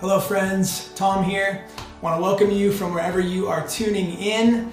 Hello friends, Tom here. I want to welcome you from wherever you are tuning in.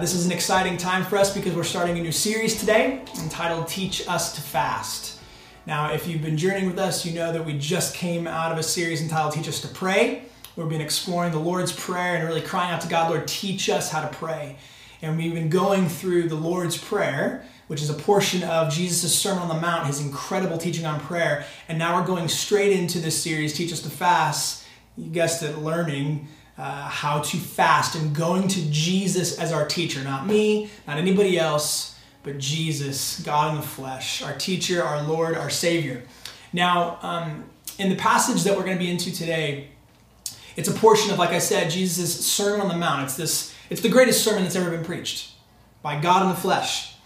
This is an exciting time for us because we're starting a new series today entitled Teach Us to Fast. Now, if you've been journeying with us, you know that we just came out of a series entitled Teach Us to Pray. We've been exploring the Lord's Prayer and really crying out to God, Lord, teach us how to pray. And we've been going through the Lord's Prayer, which is a portion of Jesus' Sermon on the Mount, his incredible teaching on prayer. And now we're going straight into this series, Teach Us to Fast. You guessed it, learning how to fast and going to Jesus as our teacher. Not me, not anybody else, but Jesus, God in the flesh, our teacher, our Lord, our Savior. Now, in the passage that we're going to be into today, it's a portion of, like I said, Jesus' Sermon on the Mount. It's the greatest sermon that's ever been preached by God in the flesh.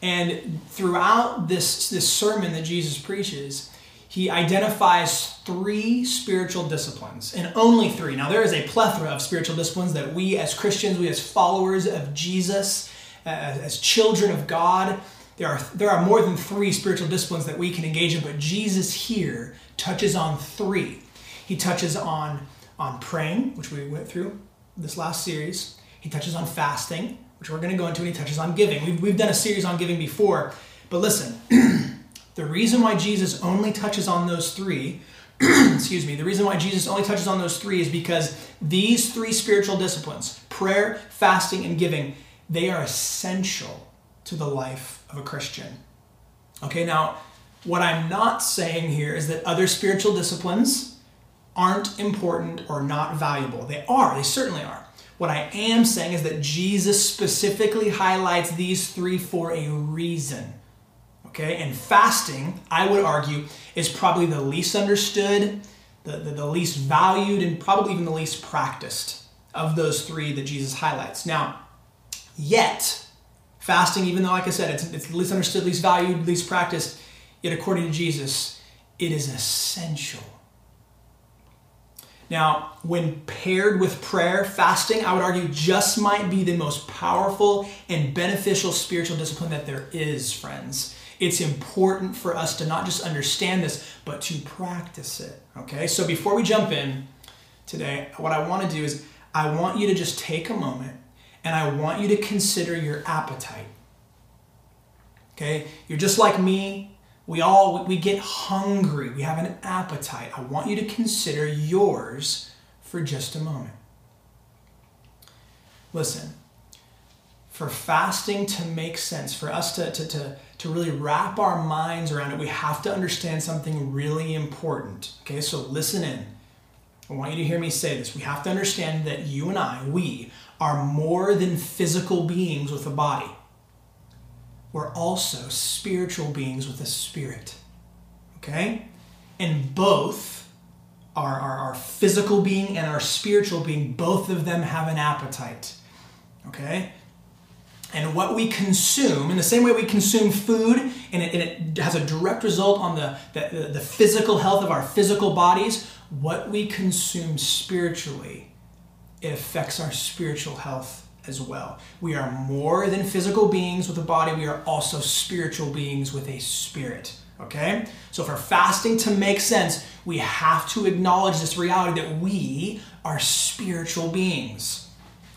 And throughout this sermon that Jesus preaches, he identifies three spiritual disciplines, and only three. Now, there is a plethora of spiritual disciplines that we as Christians, we as followers of Jesus, as children of God, there are more than three spiritual disciplines that we can engage in, but Jesus here touches on three. He touches on praying, which we went through this last series. He touches on fasting, which we're going to go into, and he touches on giving. We've done a series on giving before, but listen, the reason why Jesus only touches on those three, the reason why Jesus only touches on those three is because these three spiritual disciplines, prayer, fasting, and giving, they are essential to the life of a Christian. Okay, now, what I'm not saying here is that other spiritual disciplines aren't important or not valuable. They are, they certainly are. What I am saying is that Jesus specifically highlights these three for a reason, okay? And fasting, I would argue, is probably the least understood, the least valued, and probably even the least practiced of those three that Jesus highlights. Now, yet, fasting, even though, like I said, it's least understood, least valued, least practiced, yet according to Jesus, it is essential. Now, when paired with prayer, fasting, I would argue, just might be the most powerful and beneficial spiritual discipline that there is, friends. It's important for us to not just understand this, but to practice it, okay? So before we jump in today, what I want to do is I want you to just take a moment and I want you to consider your appetite, okay? You're just like me. We get hungry. We have an appetite. I want you to consider yours for just a moment. Listen, for fasting to make sense, for us to really wrap our minds around it, we have to understand something really important. Okay, so listen in. I want you to hear me say this. We have to understand that you and I, we are more than physical beings with a body. We're also spiritual beings with a spirit, okay? And both, our physical being and our spiritual being, both of them have an appetite, okay? And what we consume, in the same way we consume food, and it has a direct result on the physical health of our physical bodies, what we consume spiritually, it affects our spiritual health as well. We are more than physical beings with a body. We are also spiritual beings with a spirit, okay? So for fasting to make sense, we have to acknowledge this reality that we are spiritual beings,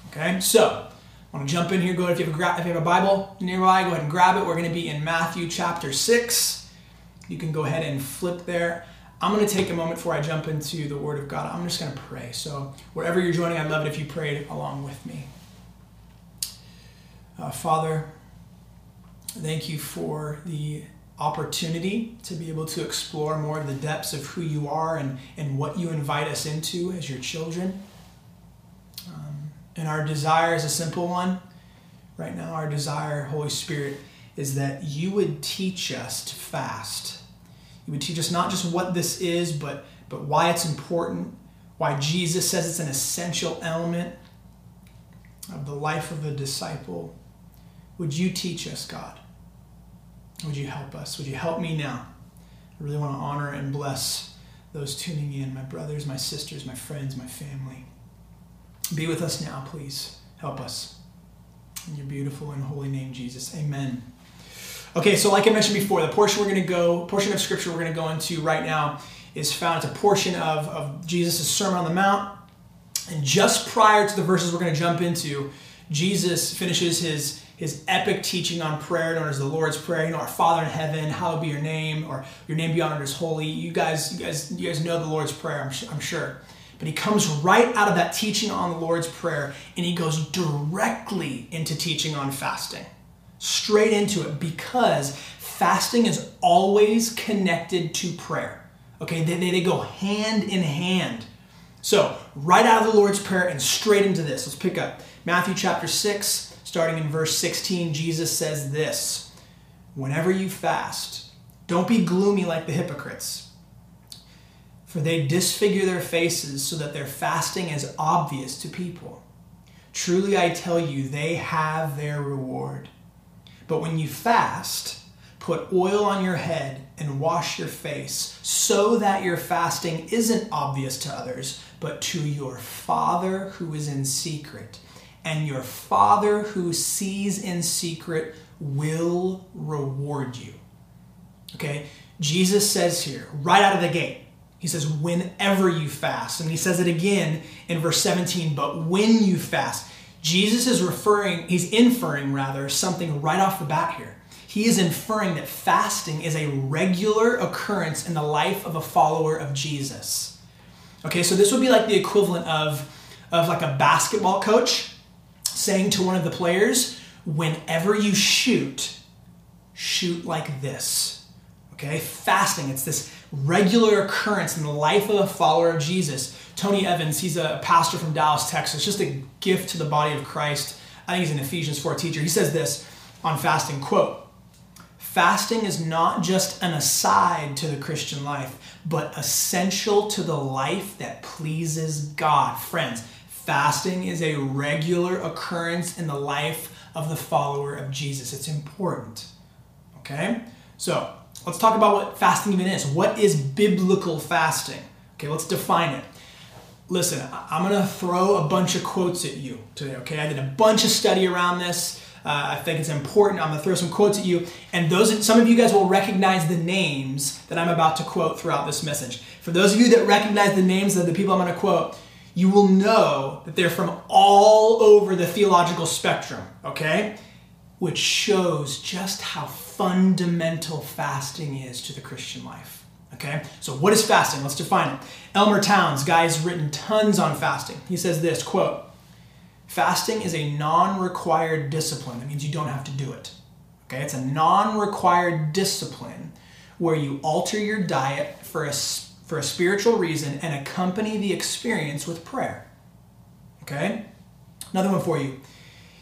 okay? So I want to jump in here. Go ahead, if you have a Bible nearby, go ahead and grab it. We're going to be in Matthew chapter 6. You can go ahead and flip there. I'm going to take a moment before I jump into the Word of God. I'm just going to pray. So wherever you're joining, I'd love it if you prayed along with me. Father, thank you for the opportunity to be able to explore more of the depths of who you are and what you invite us into as your children. And our desire is a simple one. Right now, our desire, Holy Spirit, is that you would teach us to fast. You would teach us not just what this is, but why it's important, why Jesus says it's an essential element of the life of a disciple. Would you teach us, God? Would you help us? Would you help me now? I really want to honor and bless those tuning in, my brothers, my sisters, my friends, my family. Be with us now, please. Help us. In your beautiful and holy name, Jesus. Amen. Okay, so like I mentioned before, the portion of Scripture we're going to go into right now is found. It's a portion of Jesus' Sermon on the Mount. And just prior to the verses we're going to jump into, Jesus finishes his epic teaching on prayer known as the Lord's Prayer. You know, our Father in heaven, hallowed be your name, or your name be honored as holy. You guys know the Lord's Prayer, I'm sure. But he comes right out of that teaching on the Lord's Prayer, and he goes directly into teaching on fasting, straight into it, because fasting is always connected to prayer. Okay, they go hand in hand. So, right out of the Lord's Prayer and straight into this. Let's pick up Matthew chapter 6, starting in verse 16. Jesus says this: "Whenever you fast, don't be gloomy like the hypocrites, for they disfigure their faces so that their fasting is obvious to people. Truly I tell you, they have their reward. But when you fast, put oil on your head and wash your face, so that your fasting isn't obvious to others, but to your Father who is in secret. And your Father who sees in secret will reward you." Okay? Jesus says here, right out of the gate, he says, whenever you fast. And he says it again in verse 17, but when you fast. Jesus is inferring something right off the bat here. He is inferring that fasting is a regular occurrence in the life of a follower of Jesus. Okay, so this would be like the equivalent of like a basketball coach saying to one of the players, whenever you shoot, shoot like this. Okay, fasting, it's this regular occurrence in the life of a follower of Jesus. Tony Evans, he's a pastor from Dallas, Texas, just a gift to the body of Christ. I think he's an Ephesians 4 teacher. He says this on fasting, quote, "Fasting is not just an aside to the Christian life, but essential to the life that pleases God." Friends, fasting is a regular occurrence in the life of the follower of Jesus. It's important. Okay? So, let's talk about what fasting even is. What is biblical fasting? Okay, let's define it. Listen, I'm going to throw a bunch of quotes at you today, okay? I did a bunch of study around this. I think it's important. I'm going to throw some quotes at you. And some of you guys will recognize the names that I'm about to quote throughout this message. For those of you that recognize the names of the people I'm going to quote, you will know that they're from all over the theological spectrum, okay? Which shows just how fundamental fasting is to the Christian life, okay? So what is fasting? Let's define it. Elmer Towns, guy's written tons on fasting. He says this, quote, "Fasting is a non-required discipline." That means you don't have to do it. Okay? It's a non-required discipline where you alter your diet for a spiritual reason and accompany the experience with prayer. Okay? Another one for you.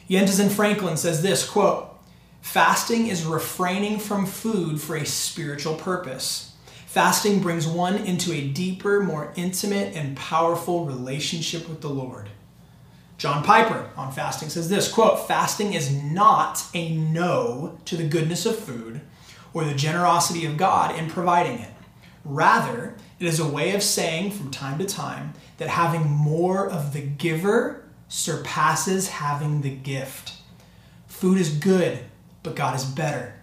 Jentezen Franklin says this, quote, "Fasting is refraining from food for a spiritual purpose. Fasting brings one into a deeper, more intimate, and powerful relationship with the Lord." John Piper on fasting says this, quote, "Fasting is not a no to the goodness of food or the generosity of God in providing it. Rather, it is a way of saying from time to time that having more of the giver surpasses having the gift. Food is good, but God is better.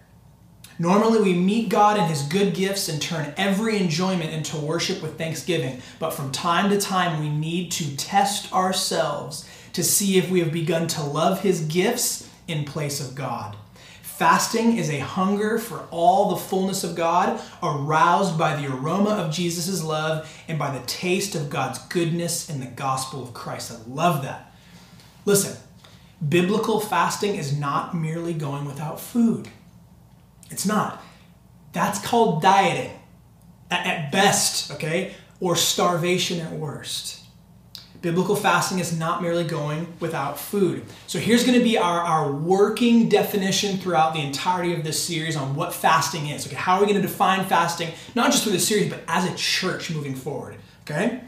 Normally we meet God in his good gifts and turn every enjoyment into worship with thanksgiving. But from time to time we need to test ourselves to see if we have begun to love his gifts in place of God. Fasting is a hunger for all the fullness of God, aroused by the aroma of Jesus' love and by the taste of God's goodness in the gospel of Christ." I love that. Listen, biblical fasting is not merely going without food. It's not. That's called dieting at best, okay? Or starvation at worst. Biblical fasting is not merely going without food. So here's going to be our working definition throughout the entirety of this series on what fasting is. Okay, how are we going to define fasting, not just through this series, but as a church moving forward, okay?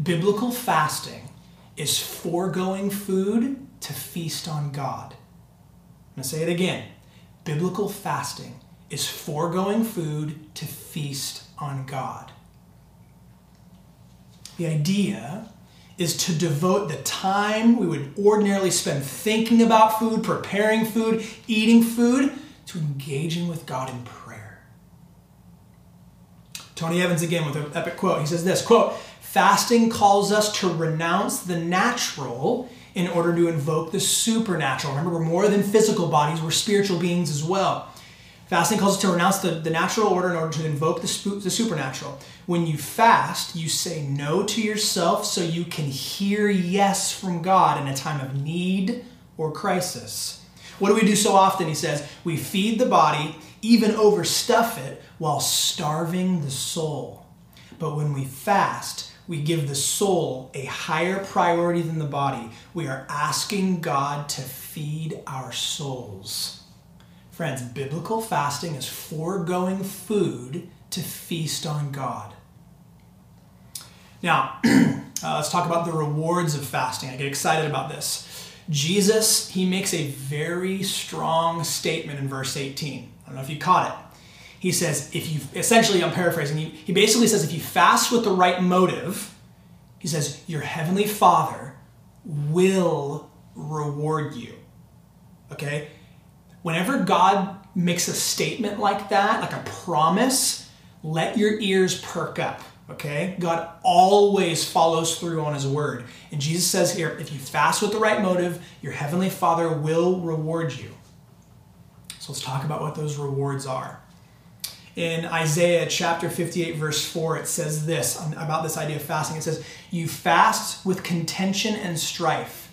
Biblical fasting is foregoing food to feast on God. I'm going to say it again. Biblical fasting is foregoing food to feast on God. The idea is to devote the time we would ordinarily spend thinking about food, preparing food, eating food, to engaging with God in prayer. Tony Evans again with an epic quote. He says this, quote, "Fasting calls us to renounce the natural in order to invoke the supernatural." Remember, we're more than physical bodies, we're spiritual beings as well. Fasting calls us to renounce the natural order in order to invoke the supernatural. When you fast, you say no to yourself so you can hear yes from God in a time of need or crisis. What do we do so often? He says, we feed the body, even overstuff it, while starving the soul. But when we fast, we give the soul a higher priority than the body. We are asking God to feed our souls. Friends, biblical fasting is foregoing food to feast on God. Now, let's talk about the rewards of fasting. I get excited about this. Jesus, he makes a very strong statement in verse 18. I don't know if you caught it. He says, essentially, I'm paraphrasing, he basically says, if you fast with the right motive, he says, your heavenly Father will reward you, okay? Whenever God makes a statement like that, like a promise, let your ears perk up, okay? God always follows through on his word. And Jesus says here, if you fast with the right motive, your heavenly Father will reward you. So let's talk about what those rewards are. In Isaiah chapter 58, verse 4, it says this about this idea of fasting. It says, "You fast with contention and strife,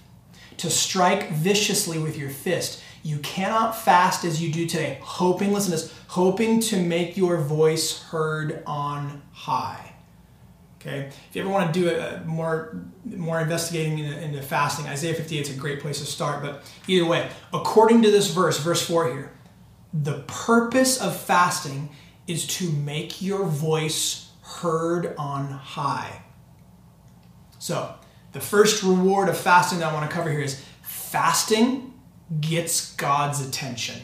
to strike viciously with your fist. You cannot fast as you do today, hoping," listen to this, "hoping to make your voice heard on high." Okay? If you ever want to do more investigating into fasting, Isaiah 58 is a great place to start. But either way, according to this verse, verse 4 here, the purpose of fasting is to make your voice heard on high. So, the first reward of fasting that I want to cover here is fasting gets God's attention.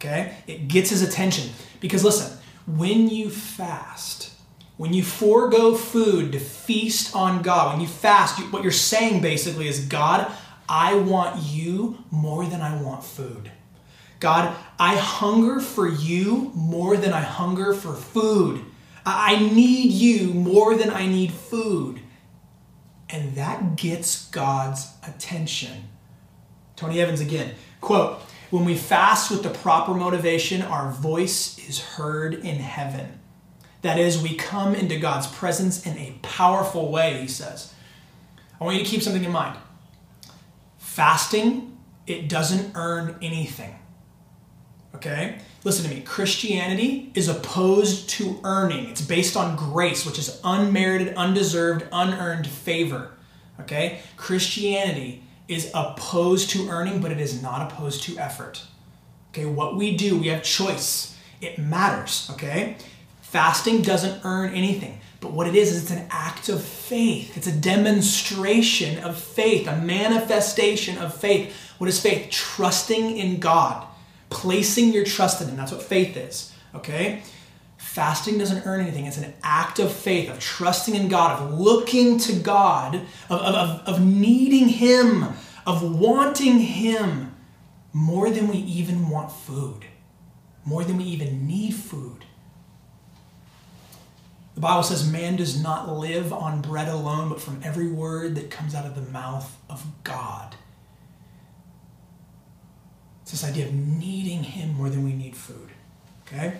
Okay? It gets his attention. Because listen, when you fast, when you forego food to feast on God, when you fast, what you're saying basically is, God, I want you more than I want food. God, I hunger for you more than I hunger for food. I need you more than I need food. And that gets God's attention. Tony Evans again, quote, "When we fast with the proper motivation, our voice is heard in heaven." That is, we come into God's presence in a powerful way, he says. I want you to keep something in mind. Fasting, it doesn't earn anything. Okay? Listen to me. Christianity is opposed to earning. It's based on grace, which is unmerited, undeserved, unearned favor. Okay? Christianity is opposed to earning, but it is not opposed to effort. Okay? What we do, we have choice. It matters. Okay? Fasting doesn't earn anything. But what it is it's an act of faith. It's a demonstration of faith, a manifestation of faith. What is faith? Trusting in God. Placing your trust in him. That's what faith is, okay? Fasting doesn't earn anything. It's an act of faith, of trusting in God, of looking to God, of needing him, of wanting him more than we even want food, more than we even need food. The Bible says man does not live on bread alone, but from every word that comes out of the mouth of God. This idea of needing him more than we need food, okay?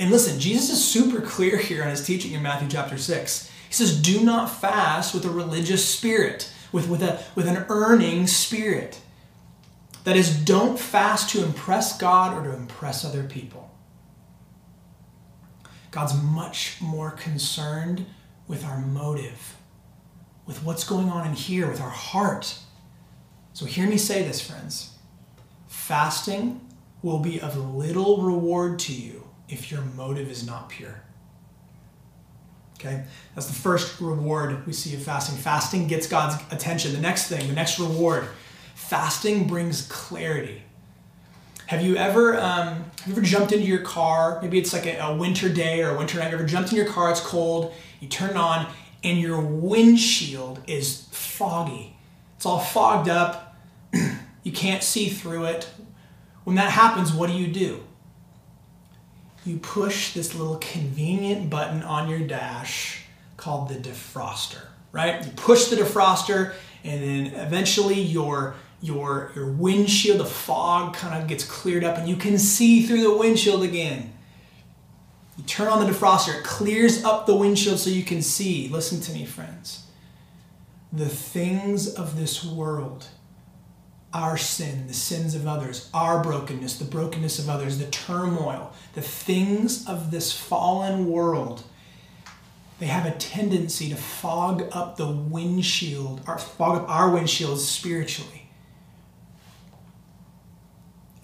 And listen, Jesus is super clear here on his teaching in Matthew chapter 6. He says, do not fast with a religious spirit, with an earning spirit. That is, don't fast to impress God or to impress other people. God's much more concerned with our motive, with what's going on in here, with our heart. So hear me say this, friends. Fasting will be of little reward to you if your motive is not pure. Okay? That's the first reward we see of fasting. Fasting gets God's attention. The next thing, the next reward, fasting brings clarity. Have you ever jumped into your car? Maybe it's like a winter day or a winter night. You ever jumped in your car, it's cold, you turn it on, and your windshield is foggy. It's all fogged up. You can't see through it. When that happens, what do? you push this little convenient button on your dash called the defroster, right? You push the defroster, and then eventually your windshield, the fog kind of gets cleared up, and you can see through the windshield again. You turn on the defroster, it clears up the windshield so you can see. Listen to me, friends. The things of this world, our sin, the sins of others, our brokenness, the brokenness of others, the turmoil, the things of this fallen world, they have a tendency to fog up the windshield, or fog up our windshields spiritually.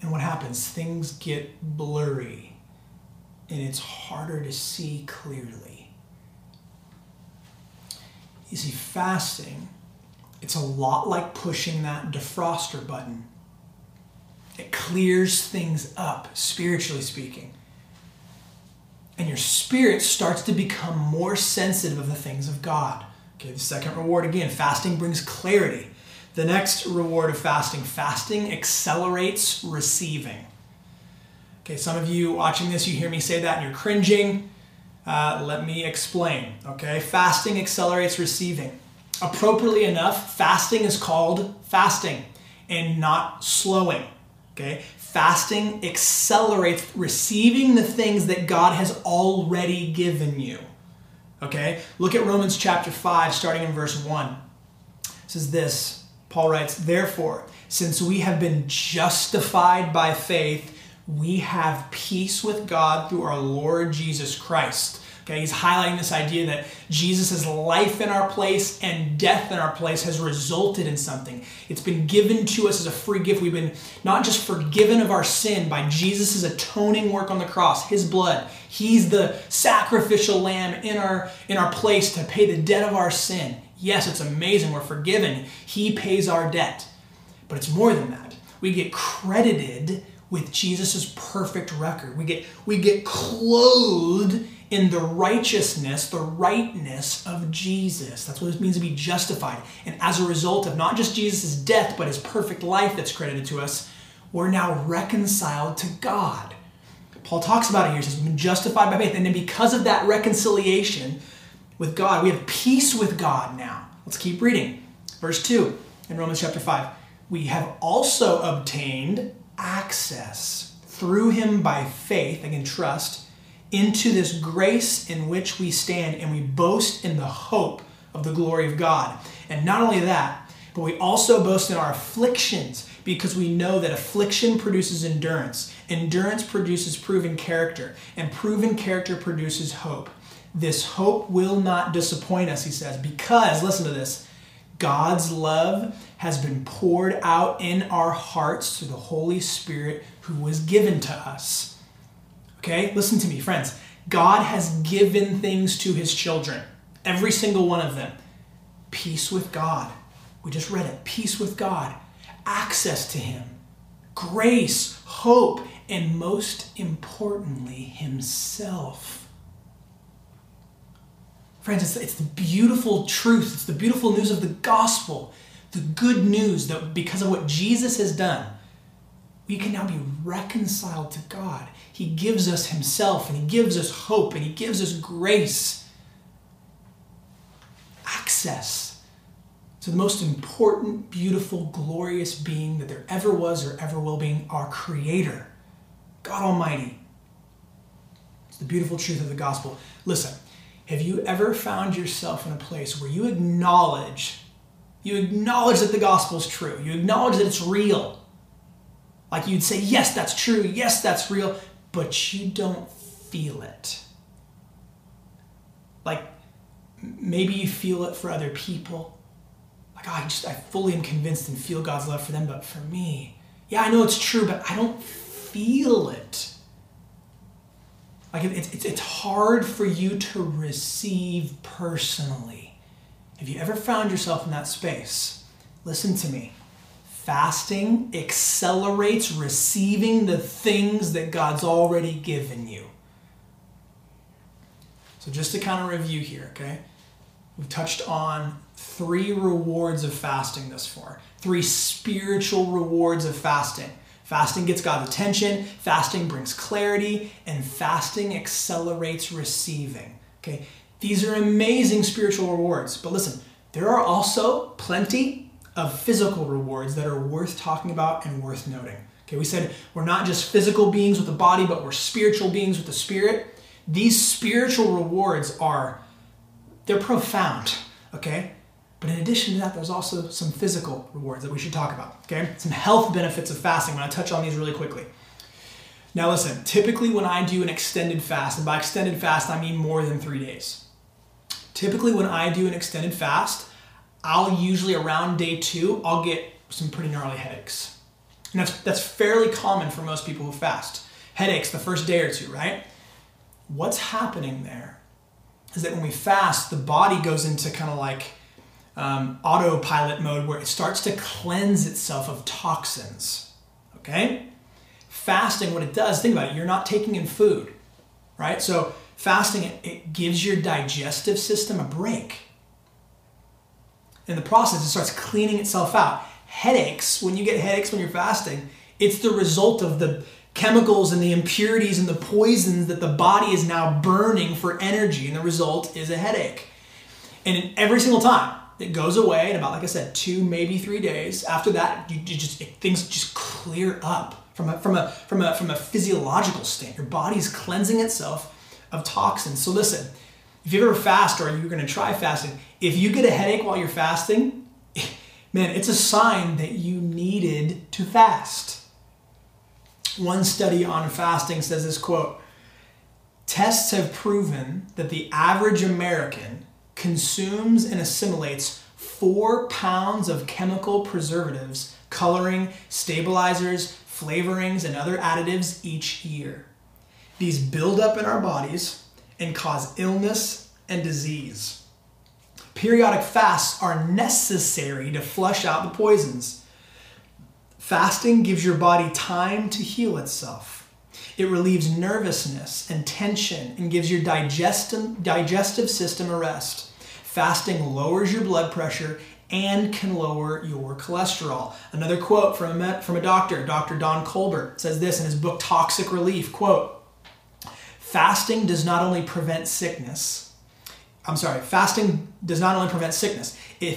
And what happens? Things get blurry, and it's harder to see clearly. You see, fasting, it's a lot like pushing that defroster button. It clears things up, spiritually speaking. And your spirit starts to become more sensitive of the things of God. Okay, the second reward again, fasting brings clarity. The next reward of fasting accelerates receiving. Okay, some of you watching this, you hear me say that and you're cringing. Let me explain, okay? Fasting accelerates receiving. Appropriately enough, fasting is called fasting and not slowing, okay? Fasting accelerates receiving the things that God has already given you, okay? Look at Romans chapter 5, starting in verse 1. It says this. Paul writes, "Therefore, since we have been justified by faith, we have peace with God through our Lord Jesus Christ." Okay, he's highlighting this idea that Jesus' life in our place and death in our place has resulted in something. It's been given to us as a free gift. We've been not just forgiven of our sin by Jesus' atoning work on the cross, his blood. He's the sacrificial lamb in our place to pay the debt of our sin. Yes, it's amazing. We're forgiven. He pays our debt. But it's more than that. We get credited with Jesus' perfect record. We get clothed in the righteousness, the rightness of Jesus. That's what it means to be justified. And as a result of not just Jesus' death, but his perfect life that's credited to us, we're now reconciled to God. Paul talks about it here. He says, we've been justified by faith. And then because of that reconciliation with God, we have peace with God now. Let's keep reading. Verse 2 in Romans chapter 5. "We have also obtained access through him by faith," again, trust, "into this grace in which we stand, and we boast in the hope of the glory of God. And not only that, but we also boast in our afflictions, because we know that affliction produces endurance. Endurance produces proven character, and proven character produces hope. This hope will not disappoint us," he says, "because," listen to this, "God's love has been poured out in our hearts through the Holy Spirit who was given to us." Okay, listen to me, friends. God has given things to his children, every single one of them. Peace with God. We just read it. Peace with God. Access to him. Grace, hope, and most importantly, himself. Friends, it's the beautiful truth. It's the beautiful news of the gospel, the good news that because of what Jesus has done, we can now be reconciled to God. He gives us himself, and he gives us hope, and he gives us grace. Access to the most important, beautiful, glorious being that there ever was or ever will be, our Creator, God Almighty. It's the beautiful truth of the gospel. Listen. Have you ever found yourself in a place where you acknowledge that the gospel is true? You acknowledge that it's real. Like you'd say, yes, that's true. Yes, that's real. But you don't feel it. Like maybe you feel it for other people. Like, oh, I fully am convinced and feel God's love for them. But for me, yeah, I know it's true, but I don't feel it. Like it's hard for you to receive personally. Have you ever found yourself in that space? Listen to me. Fasting accelerates receiving the things that God's already given you. So just to kind of review here, okay? We've touched on three rewards of fasting thus far. Three spiritual rewards of fasting. Fasting gets God's attention, fasting brings clarity, and fasting accelerates receiving. Okay, these are amazing spiritual rewards, but listen, there are also plenty of physical rewards that are worth talking about and worth noting. Okay, we said we're not just physical beings with a body, but we're spiritual beings with a spirit. These spiritual rewards are, they're profound, okay? But in addition to that, there's also some physical rewards that we should talk about, okay? Some health benefits of fasting. I'm going to touch on these really quickly. Now listen, typically when I do an extended fast, and by extended fast I mean more than 3 days. Typically when I do an extended fast, I'll usually around day 2, I'll get some pretty gnarly headaches. And that's fairly common for most people who fast. Headaches the first day or two, right? What's happening there is that when we fast, the body goes into kind of like autopilot mode where it starts to cleanse itself of toxins, okay? Fasting, what it does, think about it, you're not taking in food, right? So fasting, it gives your digestive system a break. In the process, it starts cleaning itself out. Headaches, when you get headaches when you're fasting, it's the result of the chemicals and the impurities and the poisons that the body is now burning for energy, and the result is a headache. And every single time, it goes away in about, like I said, 2, maybe 3 days. After that, things just clear up from a physiological state. Your body's cleansing itself of toxins. So listen, if you ever fast or you're going to try fasting, if you get a headache while you're fasting, man, it's a sign that you needed to fast. One study on fasting says this quote, "Tests have proven that the average American consumes and assimilates 4 pounds of chemical preservatives, coloring, stabilizers, flavorings, and other additives each year. These build up in our bodies and cause illness and disease. Periodic fasts are necessary to flush out the poisons. Fasting gives your body time to heal itself. It relieves nervousness and tension and gives your digestive system a rest. Fasting lowers your blood pressure and can lower your cholesterol." Another quote from a doctor, Dr. Don Colbert, says this in his book Toxic Relief, quote, fasting does not only prevent sickness, if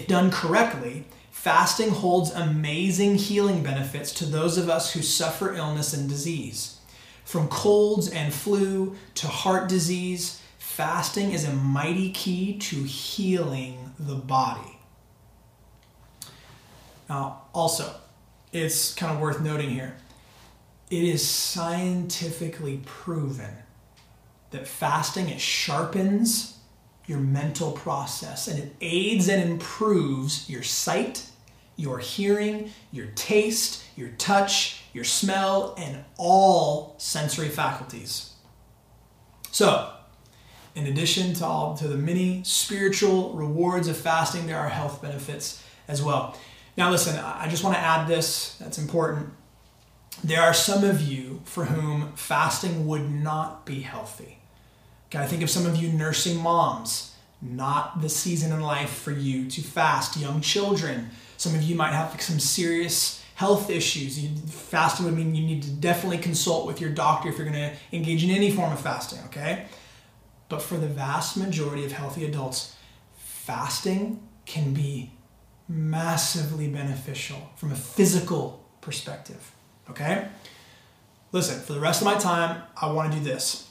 done correctly, fasting holds amazing healing benefits to those of us who suffer illness and disease. From colds and flu to heart disease, fasting is a mighty key to healing the body. Now, also, it's kind of worth noting here, it is scientifically proven that fasting, it sharpens your mental process and it aids and improves your sight, your hearing, your taste, your touch, your smell, and all sensory faculties. So, in addition to the many spiritual rewards of fasting, there are health benefits as well. Now listen, I just want to add this, that's important. There are some of you for whom fasting would not be healthy. Okay, I think of some of you nursing moms, not the season in life for you to fast. Young children, some of you might have like some serious health issues. Fasting would mean you need to definitely consult with your doctor if you're going to engage in any form of fasting, okay? But for the vast majority of healthy adults, fasting can be massively beneficial from a physical perspective, okay? Listen, for the rest of my time, I want to do this.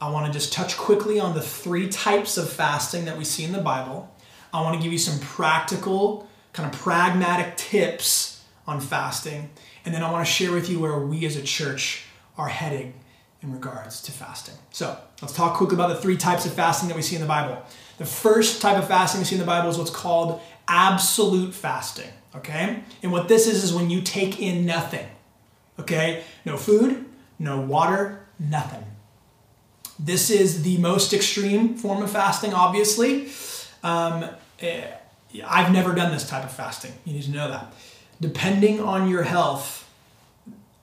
I want to just touch quickly on the 3 types of fasting that we see in the Bible. I want to give you some practical, kind of pragmatic tips on fasting, and then I want to share with you where we as a church are heading in regards to fasting. So let's talk quickly about the 3 types of fasting that we see in the Bible. The first type of fasting we see in the Bible is what's called absolute fasting, okay? And what this is when you take in nothing, okay? No food, no water, nothing. This is the most extreme form of fasting, obviously. I've never done this type of fasting. You need to know that. Depending on your health,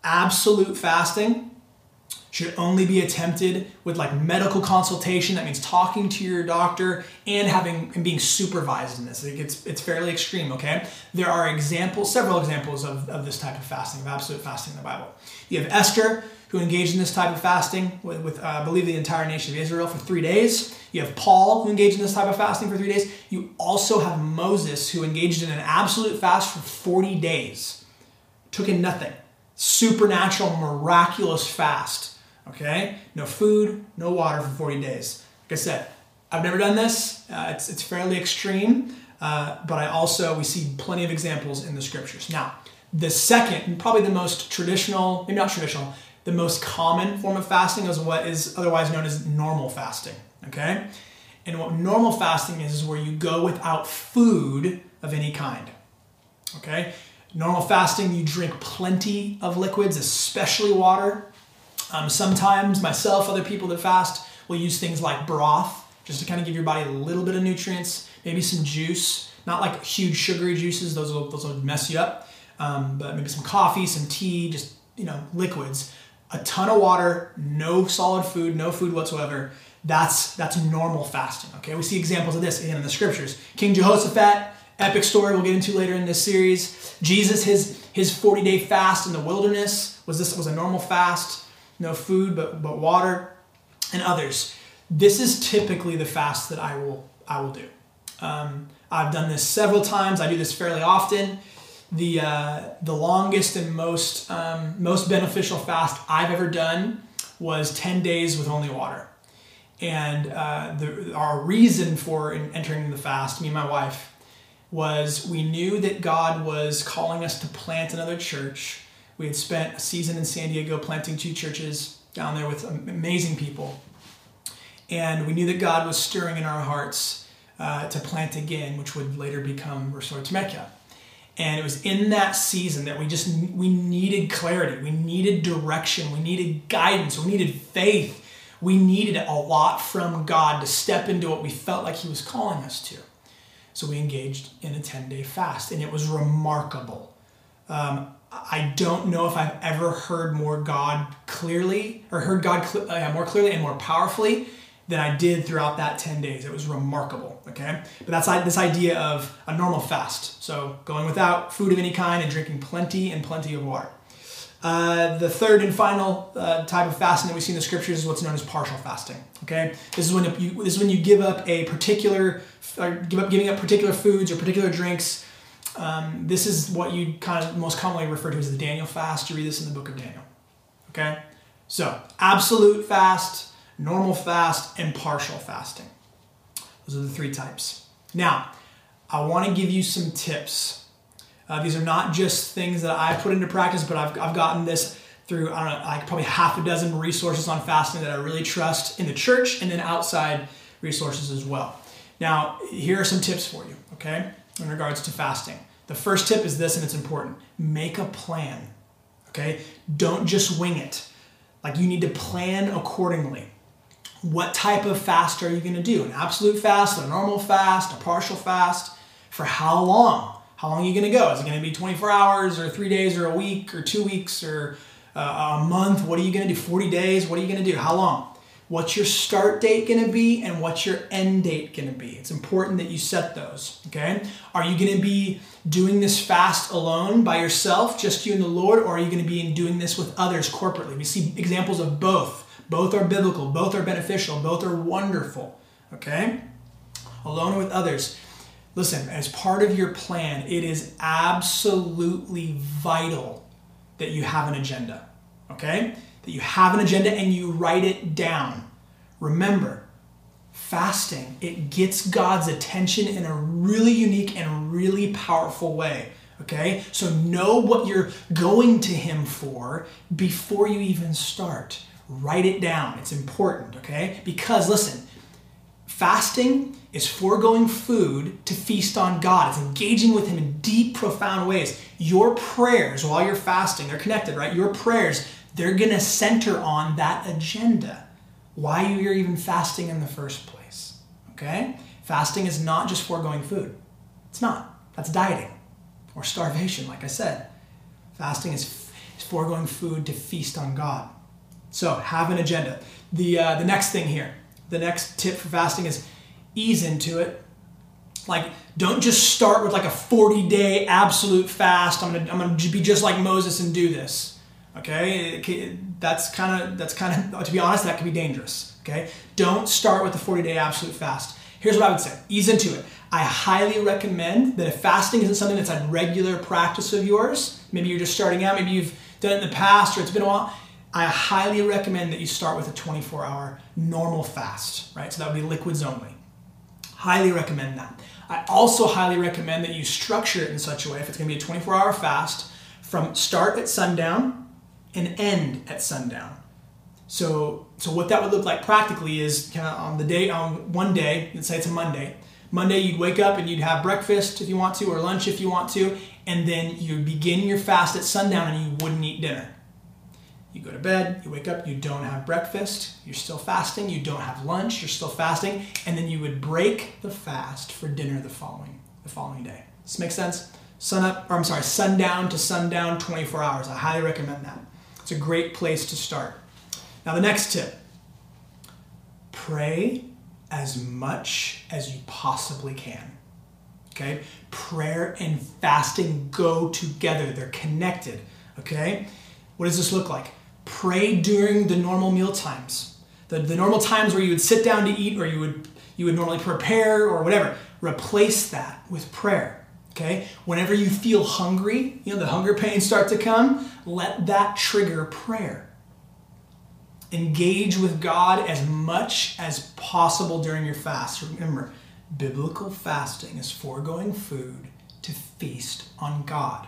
absolute fasting should only be attempted with like medical consultation. That means talking to your doctor and having and being supervised in this. It's fairly extreme, okay? There are examples, several examples of this type of fasting, of absolute fasting in the Bible. You have Esther, who engaged in this type of fasting with I believe, the entire nation of Israel for 3 days. You have Paul, who engaged in this type of fasting for 3 days. You also have Moses, who engaged in an absolute fast for 40 days. Took in nothing. Supernatural, miraculous fast. Okay? No food, no water for 40 days. Like I said, I've never done this. It's fairly extreme, but we see plenty of examples in the scriptures. Now, the second, and probably the most traditional, maybe not traditional, the most common form of fasting is what is otherwise known as normal fasting, okay? And what normal fasting is where you go without food of any kind, okay? Normal fasting, you drink plenty of liquids, especially water. Sometimes myself, other people that fast, will use things like broth, just to kind of give your body a little bit of nutrients, maybe some juice, not like huge sugary juices, those will mess you up, but maybe some coffee, some tea, just, you know, liquids. A ton of water, no solid food, no food whatsoever. That's normal fasting, okay? We see examples of this again in the scriptures. King Jehoshaphat, epic story we'll get into later in this series. Jesus, his 40-day fast in the wilderness was a normal fast, no food but water, and others. This is typically the fast that I will do. I've done this several times. I do this fairly often. The longest and most beneficial fast I've ever done was 10 days with only water. And our reason for entering the fast, me and my wife, was we knew that God was calling us to plant another church. We had spent a season in San Diego planting 2 churches down there with amazing people. And we knew that God was stirring in our hearts to plant again, which would later become Restore Temecula. And it was in that season that we needed clarity. We needed direction. We needed guidance. We needed faith. We needed a lot from God to step into what we felt like He was calling us to. So we engaged in a 10-day fast, and it was remarkable. I don't know if I've ever heard God more clearly and more powerfully than I did throughout that 10 days. It was remarkable, okay? But that's this idea of a normal fast. So going without food of any kind and drinking plenty and plenty of water. The third and final type of fasting that we see in the scriptures is what's known as partial fasting, okay? This is when you give up particular foods or particular drinks. This is what you kind of most commonly refer to as the Daniel fast. You read this in the book of Daniel, okay? So absolute fast, normal fast, and partial fasting. Those are the 3 types. Now, I want to give you some tips. These are not just things that I put into practice, but I've gotten this through, I don't know, like probably 6 resources on fasting that I really trust in the church, and then outside resources as well. Now, here are some tips for you, okay, in regards to fasting. The first tip is this, and it's important. Make a plan, okay? Don't just wing it. Like, you need to plan accordingly. What type of fast are you going to do? An absolute fast, a normal fast, a partial fast? For how long? How long are you going to go? Is it going to be 24 hours or 3 days or a week or 2 weeks or a month? What are you going to do? 40 days? What are you going to do? How long? What's your start date going to be and what's your end date going to be? It's important that you set those, okay? Are you going to be doing this fast alone by yourself, just you and the Lord, or are you going to be doing this with others corporately? We see examples of both. Both are biblical, both are beneficial, both are wonderful, okay? Alone or with others. Listen, as part of your plan, it is absolutely vital that you have an agenda, okay? That you have an agenda and you write it down. Remember, fasting, it gets God's attention in a really unique and really powerful way, okay? So know what you're going to Him for before you even start. Write it down. It's important, okay? Because, listen, fasting is foregoing food to feast on God. It's engaging with Him in deep, profound ways. Your prayers while you're fasting, they're connected, right? Your prayers, they're going to center on that agenda. Why you're even fasting in the first place, okay? Fasting is not just foregoing food. It's not. That's dieting or starvation, like I said. Fasting is foregoing food to feast on God. So have an agenda. The next thing here, the next tip for fasting is ease into it. Like, don't just start with like a 40-day absolute fast. I'm gonna be just like Moses and do this. Okay, that's kind of to be honest, that can be dangerous. Okay, don't start with the 40-day absolute fast. Here's what I would say: ease into it. I highly recommend that if fasting isn't something that's a regular practice of yours, maybe you're just starting out, maybe you've done it in the past, or it's been a while. I highly recommend that you start with a 24-hour normal fast, right? So that would be liquids only. Highly recommend that. I also highly recommend that you structure it in such a way, if it's going to be a 24-hour fast, from start at sundown and end at sundown. So what that would look like practically is kind of on one day, let's say it's a Monday. Monday you'd wake up and you'd have breakfast if you want to, or lunch if you want to, and then you begin your fast at sundown and you wouldn't eat dinner. You go to bed, you wake up, you don't have breakfast, you're still fasting, you don't have lunch, you're still fasting, and then you would break the fast for dinner the following day. Does this make sense? Sundown to sundown, 24 hours. I highly recommend that. It's a great place to start. Now the next tip, pray as much as you possibly can. Okay? Prayer and fasting go together. They're connected. Okay? What does this look like? Pray during the normal meal times. The normal times where you would sit down to eat, or you would normally prepare or whatever. Replace that with prayer, okay? Whenever you feel hungry, the hunger pains start to come, let that trigger prayer. Engage with God as much as possible during your fast. Remember, biblical fasting is foregoing food to feast on God,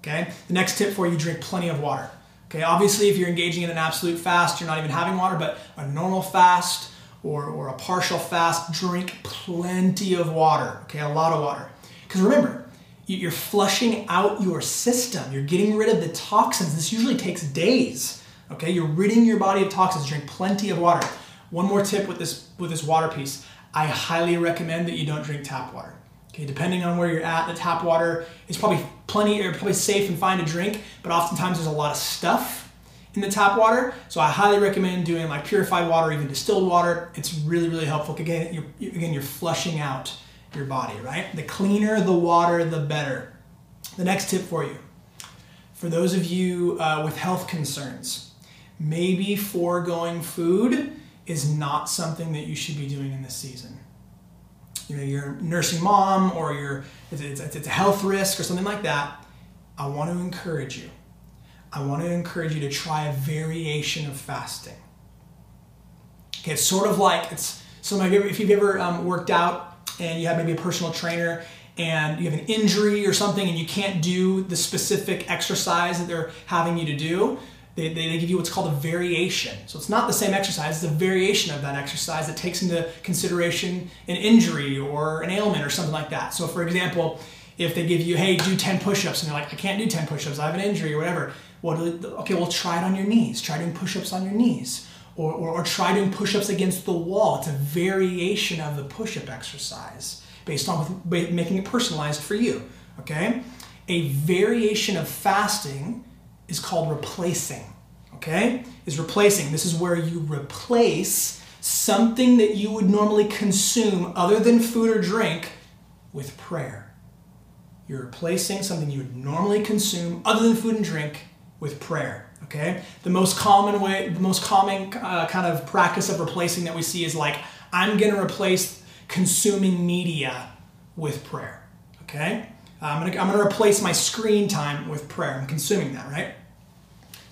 okay? The next tip for you, drink plenty of water. Okay, obviously, if you're engaging in an absolute fast, you're not even having water, but a normal fast or a partial fast, drink plenty of water, okay, a lot of water. Because remember, you're flushing out your system. You're getting rid of the toxins. This usually takes days, okay? You're ridding your body of toxins. Drink plenty of water. One more tip with this water piece. I highly recommend that you don't drink tap water. Okay, depending on where you're at, the tap water is probably safe and fine to drink, but oftentimes there's a lot of stuff in the tap water. So I highly recommend doing like purified water, even distilled water. It's really, really helpful. Again, you're flushing out your body, right? The cleaner the water, the better. The next tip for you, for those of you with health concerns, maybe foregoing food is not something that you should be doing in this season. You're a nursing mom, or it's a health risk or something like that. I want to encourage you to try a variation of fasting. Okay, it's sort of like, if you've ever worked out and you have maybe a personal trainer and you have an injury or something and you can't do the specific exercise that they're having you to do, they give you what's called a variation. So it's not the same exercise, it's a variation of that exercise that takes into consideration an injury or an ailment or something like that. So for example, if they give you, hey, do 10 push-ups, and you're like, I can't do 10 push-ups, I have an injury or whatever. Well, try it on your knees. Try doing push-ups on your knees. Or try doing push-ups against the wall. It's a variation of the push-up exercise based on making it personalized for you, okay? A variation of fasting is called replacing, okay? Is replacing. This is where you replace something that you would normally consume other than food or drink with prayer. You're replacing something you would normally consume other than food and drink with prayer, okay? The most common kind of practice of replacing that we see is like, I'm gonna replace consuming media with prayer, okay? I'm going to replace my screen time with prayer. I'm consuming that, right?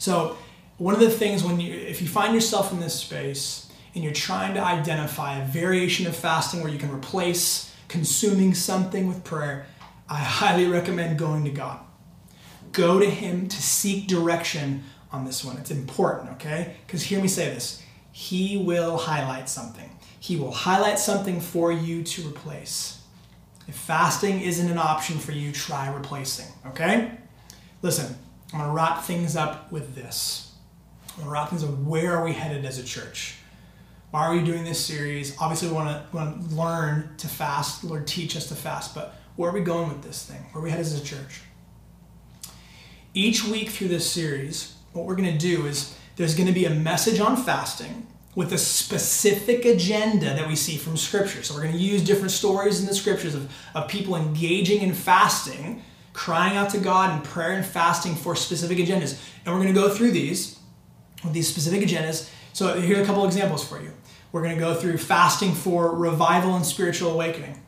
So one of the things if you find yourself in this space and you're trying to identify a variation of fasting where you can replace consuming something with prayer, I highly recommend going to God. Go to Him to seek direction on this one. It's important, okay? Because hear me say this. He will highlight something. He will highlight something for you to replace. If fasting isn't an option for you, try replacing, okay? Listen, I'm going to wrap things up with this. I'm going to wrap things up. Where are we headed as a church? Why are we doing this series? Obviously, we want to learn to fast. Lord, teach us to fast. But where are we going with this thing? Where are we headed as a church? Each week through this series, what we're going to do is there's going to be a message on fasting with a specific agenda that we see from Scripture. So we're going to use different stories in the Scriptures of people engaging in fasting, crying out to God in prayer and fasting for specific agendas. And we're going to go through these with these specific agendas. So here are a couple examples for you. We're going to go through fasting for revival and spiritual awakening.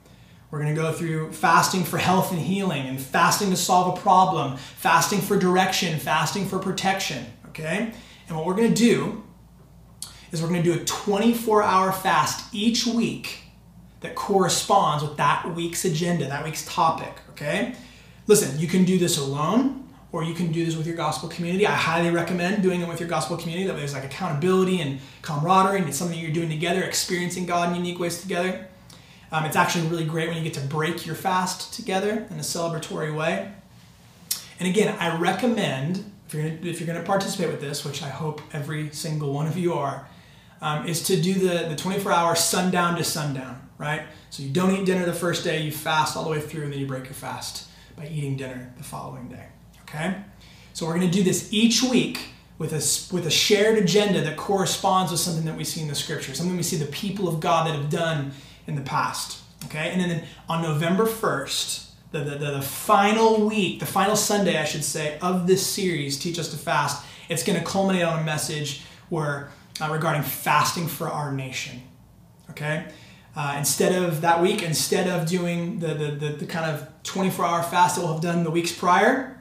We're going to go through fasting for health and healing, and fasting to solve a problem, fasting for direction, fasting for protection, okay? And what we're going to do is we're going to do a 24-hour fast each week that corresponds with that week's agenda, that week's topic, okay? Listen, you can do this alone, or you can do this with your gospel community. I highly recommend doing it with your gospel community. That way there's like accountability and camaraderie, and it's something you're doing together, experiencing God in unique ways together. It's actually really great when you get to break your fast together in a celebratory way. And again, I recommend, if you're going to participate with this, which I hope every single one of you are, is to do the 24-hour sundown to sundown, right? So you don't eat dinner the first day, you fast all the way through, and then you break your fast by eating dinner the following day, okay? So we're going to do this each week with a shared agenda that corresponds with something that we see in the Scripture, something we see the people of God that have done in the past, okay? And then on November 1st, the final week, the final Sunday, I should say, of this series, Teach Us to Fast, it's going to culminate on a message where regarding fasting for our nation, okay? Instead of doing the kind of 24-hour fast that we'll have done the weeks prior,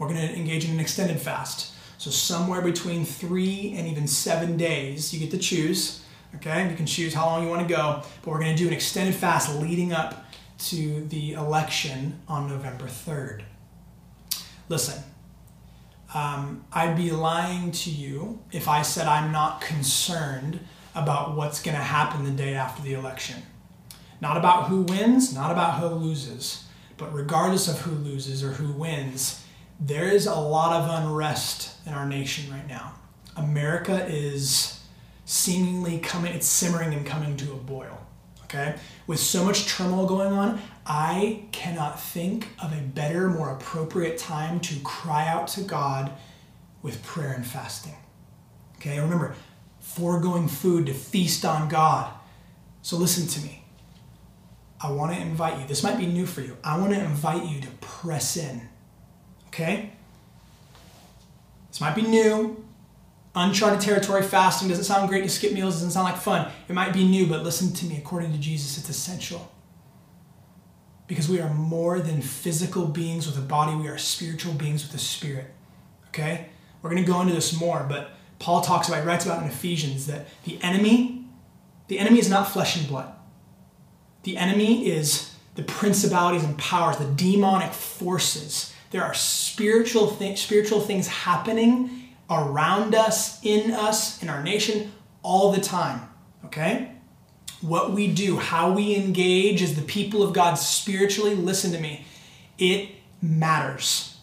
we're going to engage in an extended fast. So somewhere between 3 and even 7 days, you get to choose. Okay, you can choose how long you want to go, but we're going to do an extended fast leading up to the election on November 3rd. Listen, I'd be lying to you if I said I'm not concerned about what's going to happen the day after the election. Not about who wins, not about who loses, but regardless of who loses or who wins, there is a lot of unrest in our nation right now. America is seemingly coming, it's simmering and coming to a boil, okay? With so much turmoil going on, I cannot think of a better, more appropriate time to cry out to God with prayer and fasting, okay? Remember, foregoing food to feast on God. So listen to me. I want to invite you, this might be new for you, I want to invite you to press in, okay? This might be new. Uncharted territory fasting doesn't sound great to skip meals, doesn't sound like fun. It might be new, but listen to me. According to Jesus, it's essential. Because we are more than physical beings with a body. We are spiritual beings with a spirit. Okay? We're going to go into this more, but Paul talks about, he writes about in Ephesians, that the enemy is not flesh and blood. The enemy is the principalities and powers, the demonic forces. There are spiritual things happening around us, in our nation, all the time, okay? What we do, how we engage as the people of God spiritually, listen to me, it matters.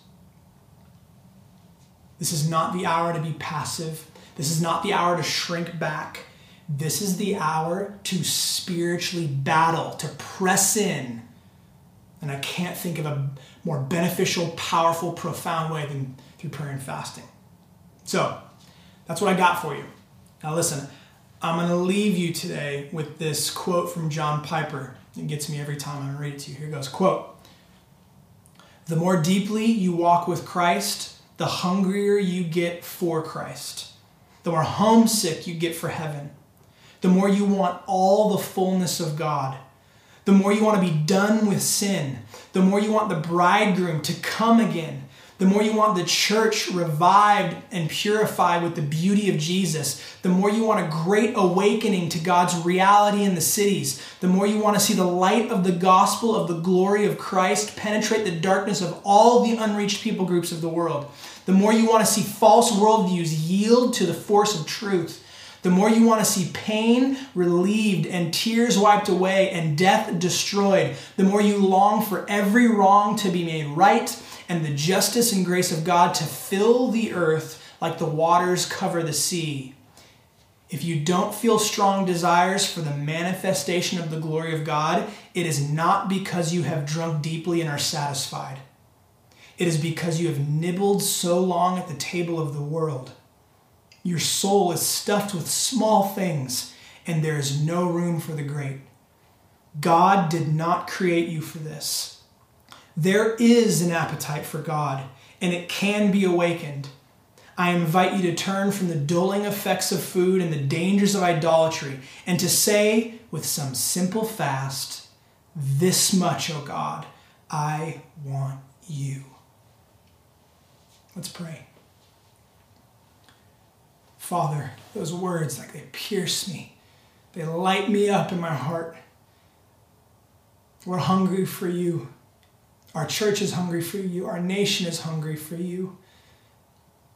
This is not the hour to be passive. This is not the hour to shrink back. This is the hour to spiritually battle, to press in. And I can't think of a more beneficial, powerful, profound way than through prayer and fasting. So, that's what I got for you. Now listen, I'm going to leave you today with this quote from John Piper. It gets me every time I read it to you. Here goes, quote, "The more deeply you walk with Christ, the hungrier you get for Christ. The more homesick you get for heaven. The more you want all the fullness of God. The more you want to be done with sin. The more you want the bridegroom to come again. The more you want the church revived and purified with the beauty of Jesus, the more you want a great awakening to God's reality in the cities, the more you want to see the light of the gospel of the glory of Christ penetrate the darkness of all the unreached people groups of the world, the more you want to see false worldviews yield to the force of truth, the more you want to see pain relieved and tears wiped away and death destroyed, the more you long for every wrong to be made right, and the justice and grace of God to fill the earth like the waters cover the sea. If you don't feel strong desires for the manifestation of the glory of God, it is not because you have drunk deeply and are satisfied. It is because you have nibbled so long at the table of the world. Your soul is stuffed with small things, and there is no room for the great. God did not create you for this. There is an appetite for God, and it can be awakened. I invite you to turn from the dulling effects of food and the dangers of idolatry, and to say with some simple fast, this much, O God, I want you. Let's pray. Father, those words, like they pierce me. They light me up in my heart. We're hungry for you. Our church is hungry for you. Our nation is hungry for you.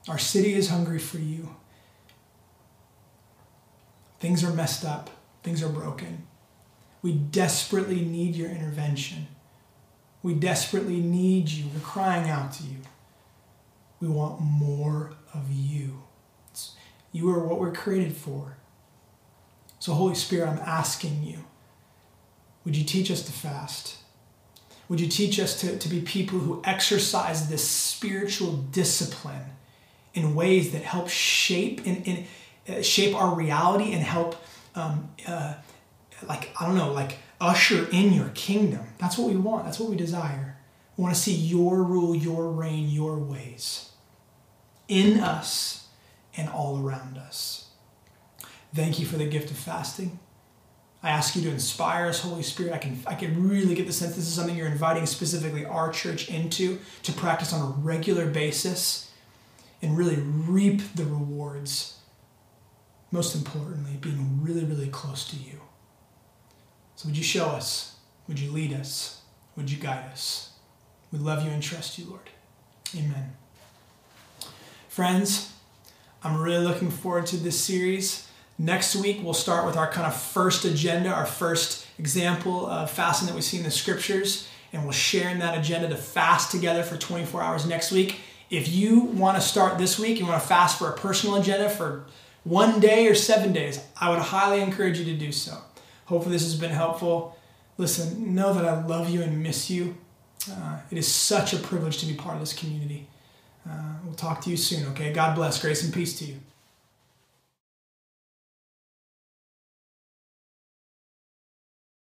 Our city is hungry for you. Things are messed up. Things are broken. We desperately need your intervention. We desperately need you. We're crying out to you. We want more of you. You are what we're created for. So Holy Spirit, I'm asking you, would you teach us to fast? Would you teach us to be people who exercise this spiritual discipline in ways that help shape shape our reality and help, usher in your kingdom. That's what we want. That's what we desire. We want to see your rule, your reign, your ways in us and all around us. Thank you for the gift of fasting. I ask you to inspire us, Holy Spirit. I can really get the sense this is something you're inviting specifically our church into, to practice on a regular basis and really reap the rewards. Most importantly, being really, really close to you. So would you show us? Would you lead us? Would you guide us? We love you and trust you, Lord. Amen. Friends, I'm really looking forward to this series. Next week, we'll start with our kind of first agenda, our first example of fasting that we see in the scriptures, and we'll share in that agenda to fast together for 24 hours next week. If you want to start this week, you want to fast for a personal agenda for one day or 7 days, I would highly encourage you to do so. Hopefully this has been helpful. Listen, know that I love you and miss you. It is such a privilege to be part of this community. We'll talk to you soon, okay? God bless. Grace and peace to you.